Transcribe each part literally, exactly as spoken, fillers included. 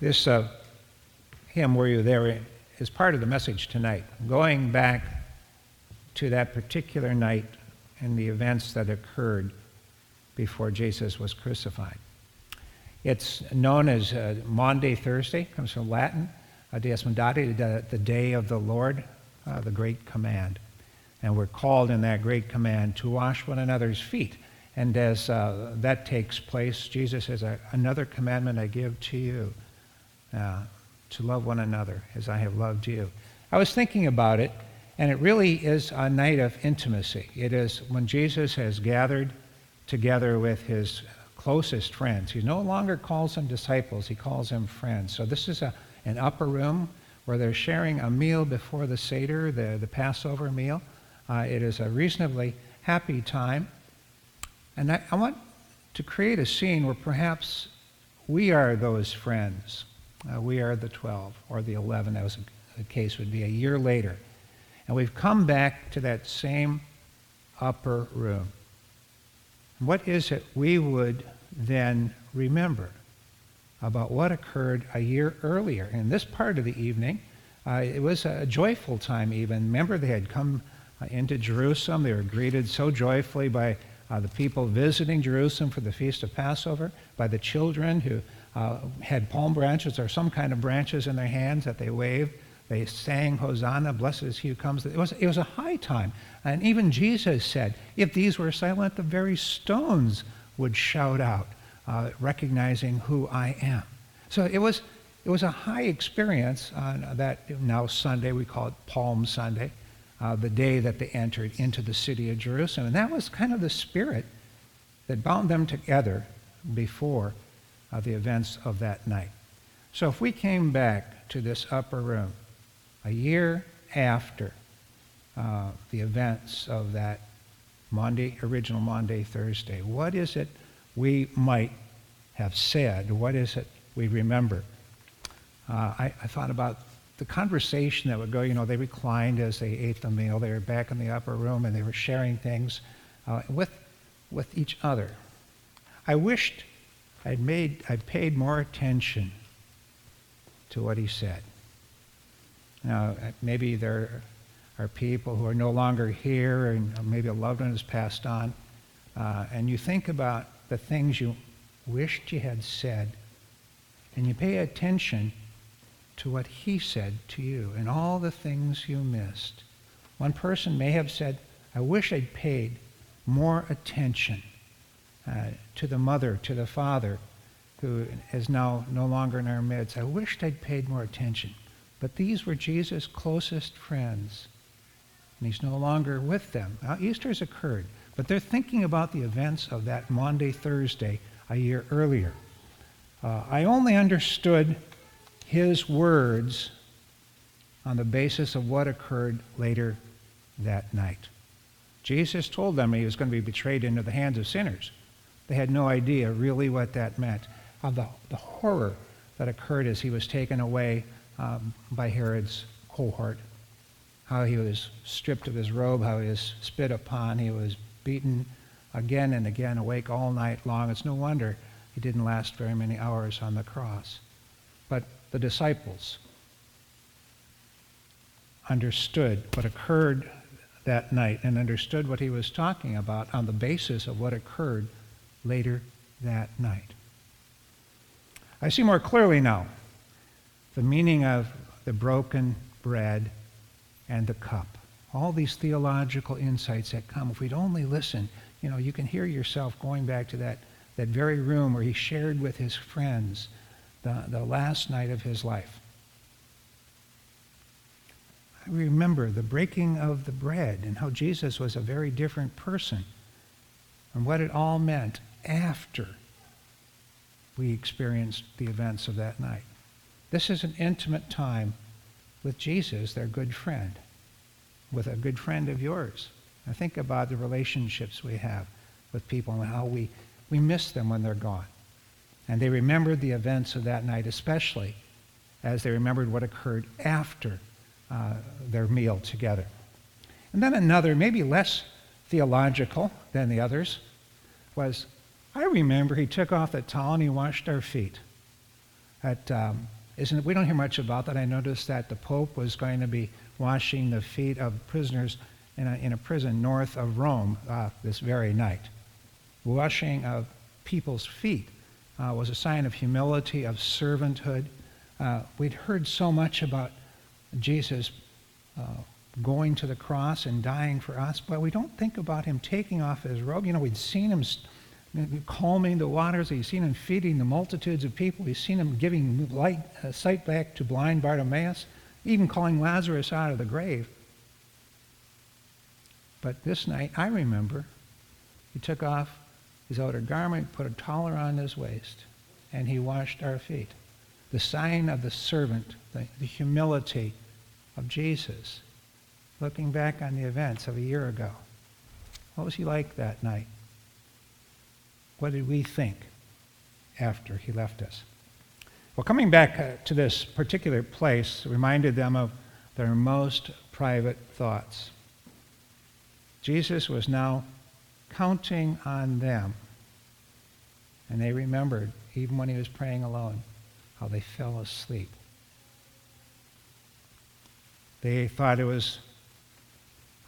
This uh, hymn, Were You There, is part of the message tonight, going back to that particular night and the events that occurred before Jesus was crucified. It's known as uh, Maundy Thursday, comes from Latin, Deus Mandati, the, the day of the Lord, uh, the great command. And we're called in that great command to wash one another's feet. And as uh, that takes place, Jesus says, another commandment I give to you, uh, to love one another as I have loved you. I was thinking about it, and it really is a night of intimacy. It is when Jesus has gathered together with his closest friends. He no longer calls them disciples, he calls them friends. So this is a, an upper room where they're sharing a meal before the Seder, the, the Passover meal. Uh, it is a reasonably happy time. And I, I want to create a scene where perhaps we are those friends. Uh, we are the twelve or the eleven, that was the case would be a year later. And we've come back to that same upper room. What is it we would then remember about what occurred a year earlier? In this part of the evening, uh, it was a joyful time even. Remember, they had come uh, into Jerusalem. They were greeted so joyfully by Uh, the people visiting Jerusalem for the Feast of Passover, by the children who uh, had palm branches or some kind of branches in their hands that they waved. They sang, Hosanna, blessed is he who comes. It was, it was a high time. And even Jesus said, if these were silent, the very stones would shout out, uh, recognizing who I am. So it was, it was a high experience on that now Sunday, we call it Palm Sunday. Uh, the day that they entered into the city of Jerusalem. And that was kind of the spirit that bound them together before uh, the events of that night. So if we came back to this upper room a year after uh, the events of that Maundy, original Maundy Thursday, what is it we might have said? What is it we remember? Uh, I, I thought about the conversation that would go, you know, they reclined as they ate the meal. They were back in the upper room and they were sharing things uh, with with each other. I wished I'd made, I'd paid more attention to what he said. Now, maybe there are people who are no longer here, and maybe a loved one has passed on, uh, and you think about the things you wished you had said, and you pay attention to what he said to you and all the things you missed. One person may have said, I wish I'd paid more attention uh, to the mother, to the father, who is now no longer in our midst. I wished I'd paid more attention. But these were Jesus' closest friends, and he's no longer with them. Now, Easter's occurred, but they're thinking about the events of that Maundy Thursday a year earlier. Uh, I only understood his words on the basis of what occurred later that night. Jesus told them he was going to be betrayed into the hands of sinners. They had no idea really what that meant, of the, the horror that occurred as he was taken away um, by Herod's cohort, how he was stripped of his robe, how he was spit upon, he was beaten again and again, awake all night long. It's no wonder he didn't last very many hours on the cross. But the disciples understood what occurred that night and understood what he was talking about on the basis of what occurred later that night. I see more clearly now the meaning of the broken bread and the cup. All these theological insights that come, if we'd only listen, you know, you can hear yourself going back to that, that very room where he shared with his friends The, the last night of his life. I remember the breaking of the bread and how Jesus was a very different person and what it all meant after we experienced the events of that night. This is an intimate time with Jesus, their good friend, with a good friend of yours. Now think about the relationships we have with people and how we, we miss them when they're gone. And they remembered the events of that night, especially as they remembered what occurred after uh, their meal together. And then another, maybe less theological than the others, was, I remember he took off the towel and he washed our feet. At, um, isn't, we don't hear much about that. I noticed that the Pope was going to be washing the feet of prisoners in a, in a prison north of Rome uh, this very night. Washing of people's feet uh, was a sign of humility, of servanthood. Uh, we'd heard so much about Jesus uh, going to the cross and dying for us, but we don't think about him taking off his robe. You know, we'd seen him st- calming the waters, we've seen him feeding the multitudes of people, we've seen him giving light, uh, sight back to blind Bartimaeus, even calling Lazarus out of the grave. But this night, I remember, he took off his outer garment, put a towel around his waist, and he washed our feet. The sign of the servant, the, the humility of Jesus, looking back on the events of a year ago. What was he like that night? What did we think after he left us? Well, coming back uh, to this particular place reminded them of their most private thoughts. Jesus was now counting on them. And they remembered, even when he was praying alone, how they fell asleep. They thought it was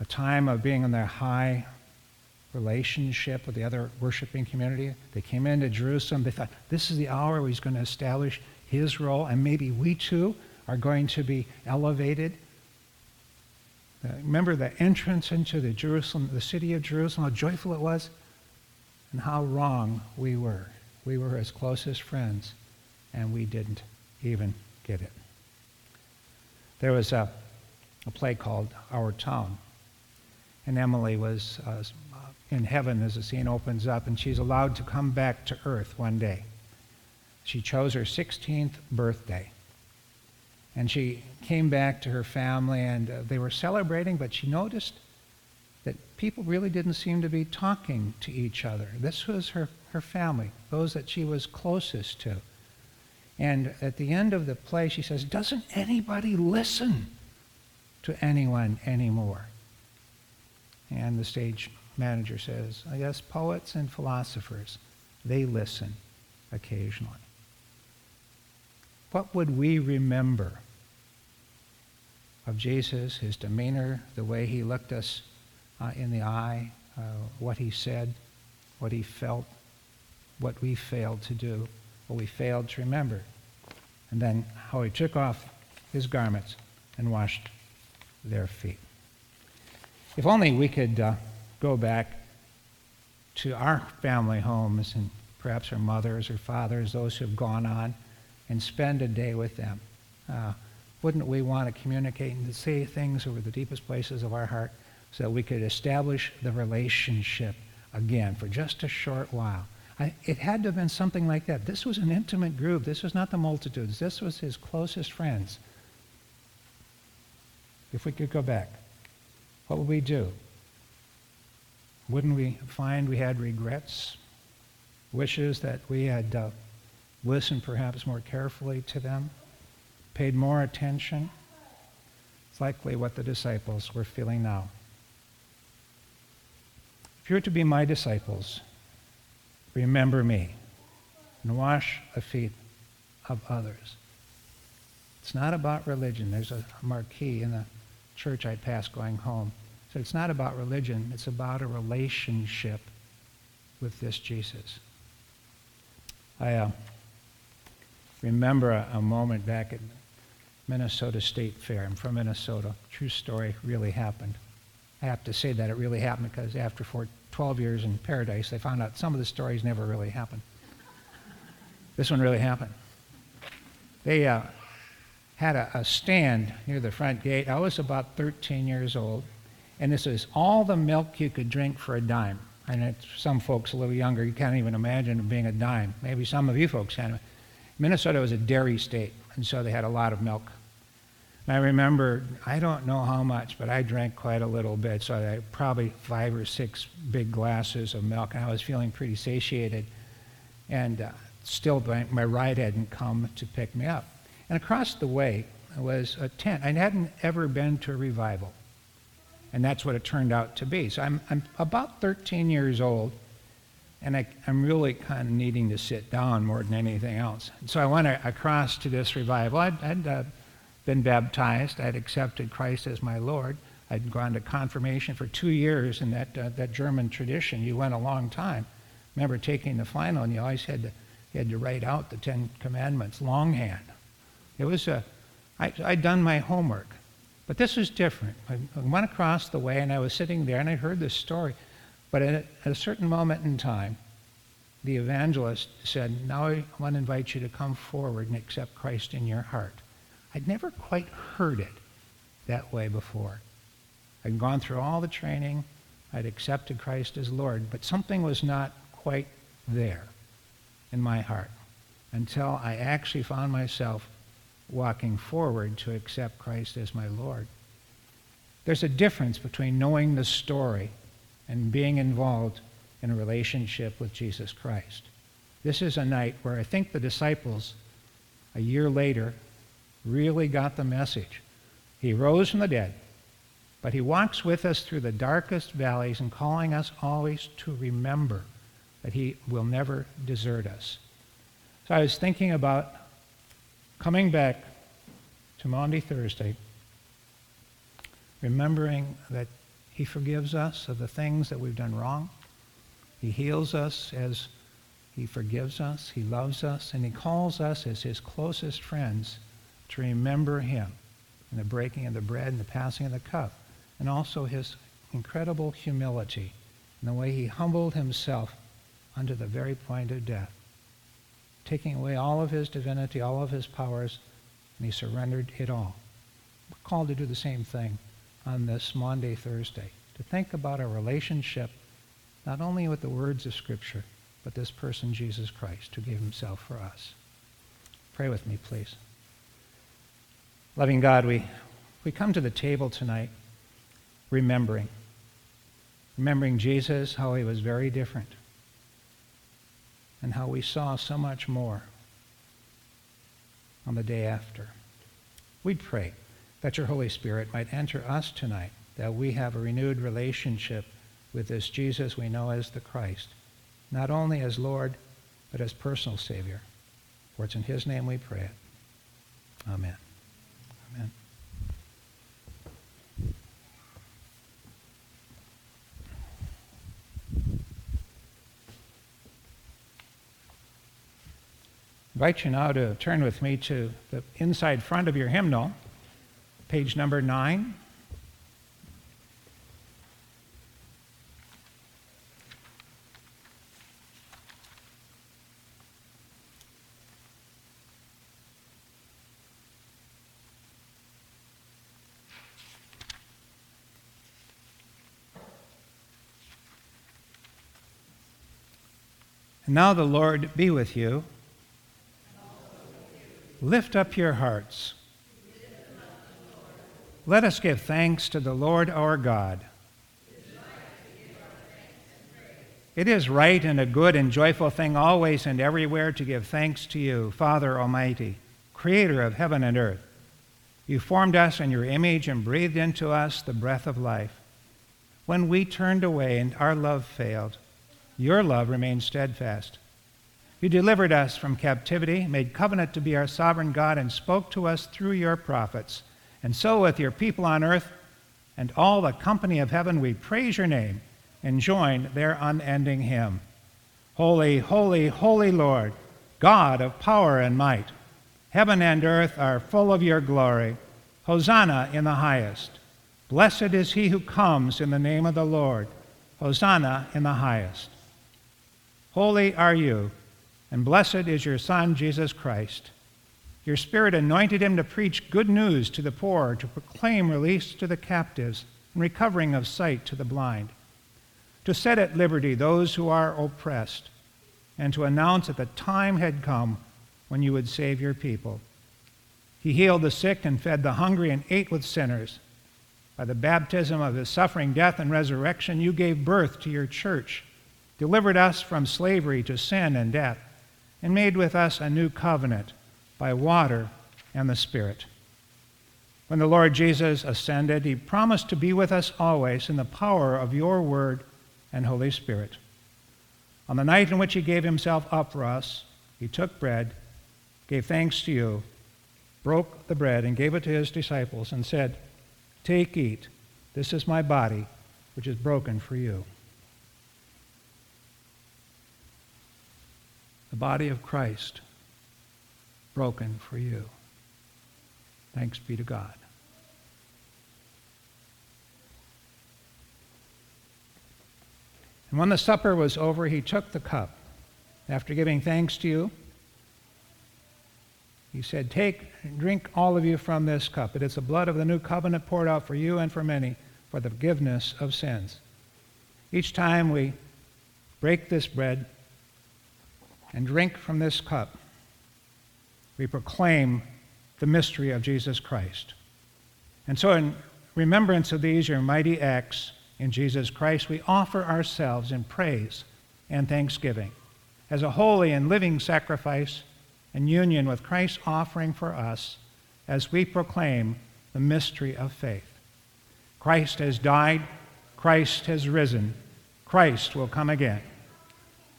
a time of being in their high relationship with the other worshiping community. They came into Jerusalem. They thought, this is the hour where he's going to establish his role, and maybe we too are going to be elevated. Now, remember the entrance into the Jerusalem, the city of Jerusalem, how joyful it was, and how wrong we were. We were his closest friends, and we didn't even get it. There was a, a play called Our Town, and Emily was uh, in heaven as the scene opens up, and she's allowed to come back to earth one day. She chose her sixteenth birthday, and she came back to her family, and uh, they were celebrating, but she noticed that people really didn't seem to be talking to each other. This was her, her family, those that she was closest to. And at the end of the play, she says, doesn't anybody listen to anyone anymore? And the stage manager says, I guess poets and philosophers, they listen occasionally. What would we remember of Jesus, his demeanor, the way he looked us uh, in the eye, uh, what he said, what he felt, what we failed to do, what we failed to remember, and then how he took off his garments and washed their feet? If only we could uh, go back to our family homes and perhaps our mothers or fathers, those who have gone on, and spend a day with them. Uh, wouldn't we want to communicate and say things over the deepest places of our heart so that we could establish the relationship again for just a short while? I, it had to have been something like that. This was an intimate group. This was not the multitudes. This was his closest friends. If we could go back, what would we do? Wouldn't we find we had regrets, wishes that we had uh, listened perhaps more carefully to them, paid more attention? It's likely what the disciples were feeling now. If you're to be my disciples, remember me and wash the feet of others. It's not about religion. There's a marquee in the church I passed going home. So it's not about religion, it's about a relationship with this Jesus. I uh, remember a, a moment back at Minnesota State Fair. I'm from Minnesota. True story, really happened. I have to say that it really happened because after four, twelve years in paradise, I found out some of the stories never really happened. This one really happened. They uh, had a, a stand near the front gate. I was about thirteen years old. And this is all the milk you could drink for a dime. And some folks a little younger, you can't even imagine it being a dime. Maybe some of you folks can. Minnesota was a dairy state, and so they had a lot of milk. And I remember, I don't know how much, but I drank quite a little bit, so I probably five or six big glasses of milk, and I was feeling pretty satiated. And uh, still, my ride hadn't come to pick me up. And across the way was a tent. I hadn't ever been to a revival. And that's what it turned out to be. So I'm, I'm about thirteen years old, and I, I'm really kind of needing to sit down more than anything else. And so I went across to this revival. I'd, I'd uh, been baptized. I'd accepted Christ as my Lord. I'd gone to confirmation for two years in that uh, that German tradition. You went a long time. I remember taking the final, and you always had to you had to write out the Ten Commandments longhand. It was a I, I'd done my homework, but this was different. I, I went across the way, and I was sitting there, and I heard this story. But at a, at a certain moment in time, the evangelist said, "Now I want to invite you to come forward and accept Christ in your heart." I'd never quite heard it that way before. I'd gone through all the training. I'd accepted Christ as Lord, but something was not quite there in my heart until I actually found myself walking forward to accept Christ as my Lord. There's a difference between knowing the story and being involved in a relationship with Jesus Christ. This is a night where I think the disciples, a year later, really got the message. He rose from the dead, but he walks with us through the darkest valleys and calling us always to remember that he will never desert us. So I was thinking about coming back to Maundy Thursday, remembering that he forgives us of the things that we've done wrong. He heals us as he forgives us. He loves us, and he calls us as his closest friends to remember him in the breaking of the bread and the passing of the cup, and also his incredible humility and the way he humbled himself unto the very point of death, taking away all of his divinity, all of his powers, and he surrendered it all. We're called to do the same thing on this Maundy Thursday, to think about our relationship not only with the words of Scripture, but this person, Jesus Christ, who gave himself for us. Pray with me, please. Loving God, we, we come to the table tonight remembering. Remembering Jesus, how he was very different, and how we saw so much more on the day after. We pray that your Holy Spirit might enter us tonight, that we have a renewed relationship with this Jesus we know as the Christ, not only as Lord, but as personal Savior. For it's in his name we pray it. Amen. Amen. I invite you now to turn with me to the inside front of your hymnal, page number nine. Now the Lord be with you. Lift up your hearts. Let us give thanks to the Lord our God. It is right and a good and joyful thing always and everywhere to give thanks to you, Father Almighty, Creator of heaven and earth. You formed us in your image and breathed into us the breath of life. When we turned away and our love failed, your love remained steadfast. You delivered us from captivity, made covenant to be our sovereign God, and spoke to us through your prophets. And so with your people on earth and all the company of heaven, we praise your name and join their unending hymn. Holy, holy, holy Lord, God of power and might, heaven and earth are full of your glory. Hosanna in the highest. Blessed is he who comes in the name of the Lord. Hosanna in the highest. Holy are you, and blessed is your Son, Jesus Christ. Your Spirit anointed him to preach good news to the poor, to proclaim release to the captives, and recovering of sight to the blind, to set at liberty those who are oppressed, and to announce that the time had come when you would save your people. He healed the sick and fed the hungry and ate with sinners. By the baptism of his suffering, death, and resurrection, you gave birth to your church, delivered us from slavery to sin and death, and made with us a new covenant by water and the Spirit. When the Lord Jesus ascended, he promised to be with us always in the power of your word and Holy Spirit. On the night in which he gave himself up for us, he took bread, gave thanks to you, broke the bread and gave it to his disciples and said, "Take, eat. This is my body, which is broken for you." The body of Christ broken for you. Thanks be to God. And when the supper was over, he took the cup. After giving thanks to you, he said, "Take and drink all of you from this cup. It is the blood of the new covenant poured out for you and for many for the forgiveness of sins." Each time we break this bread and drink from this cup, we proclaim the mystery of Jesus Christ. And so in remembrance of these, your mighty acts in Jesus Christ, we offer ourselves in praise and thanksgiving as a holy and living sacrifice in union with Christ's offering for us as we proclaim the mystery of faith. Christ has died. Christ has risen. Christ will come again.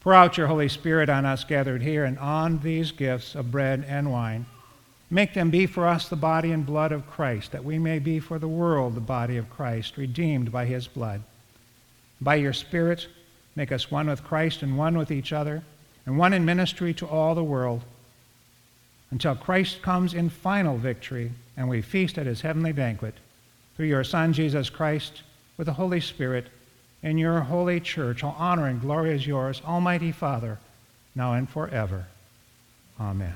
Pour out your Holy Spirit on us gathered here and on these gifts of bread and wine. Make them be for us the body and blood of Christ, that we may be for the world the body of Christ, redeemed by his blood. By your Spirit, make us one with Christ and one with each other, and one in ministry to all the world, until Christ comes in final victory and we feast at his heavenly banquet. Through your Son, Jesus Christ, with the Holy Spirit, in your holy church, all honor and glory is yours, Almighty Father, now and forever. Amen.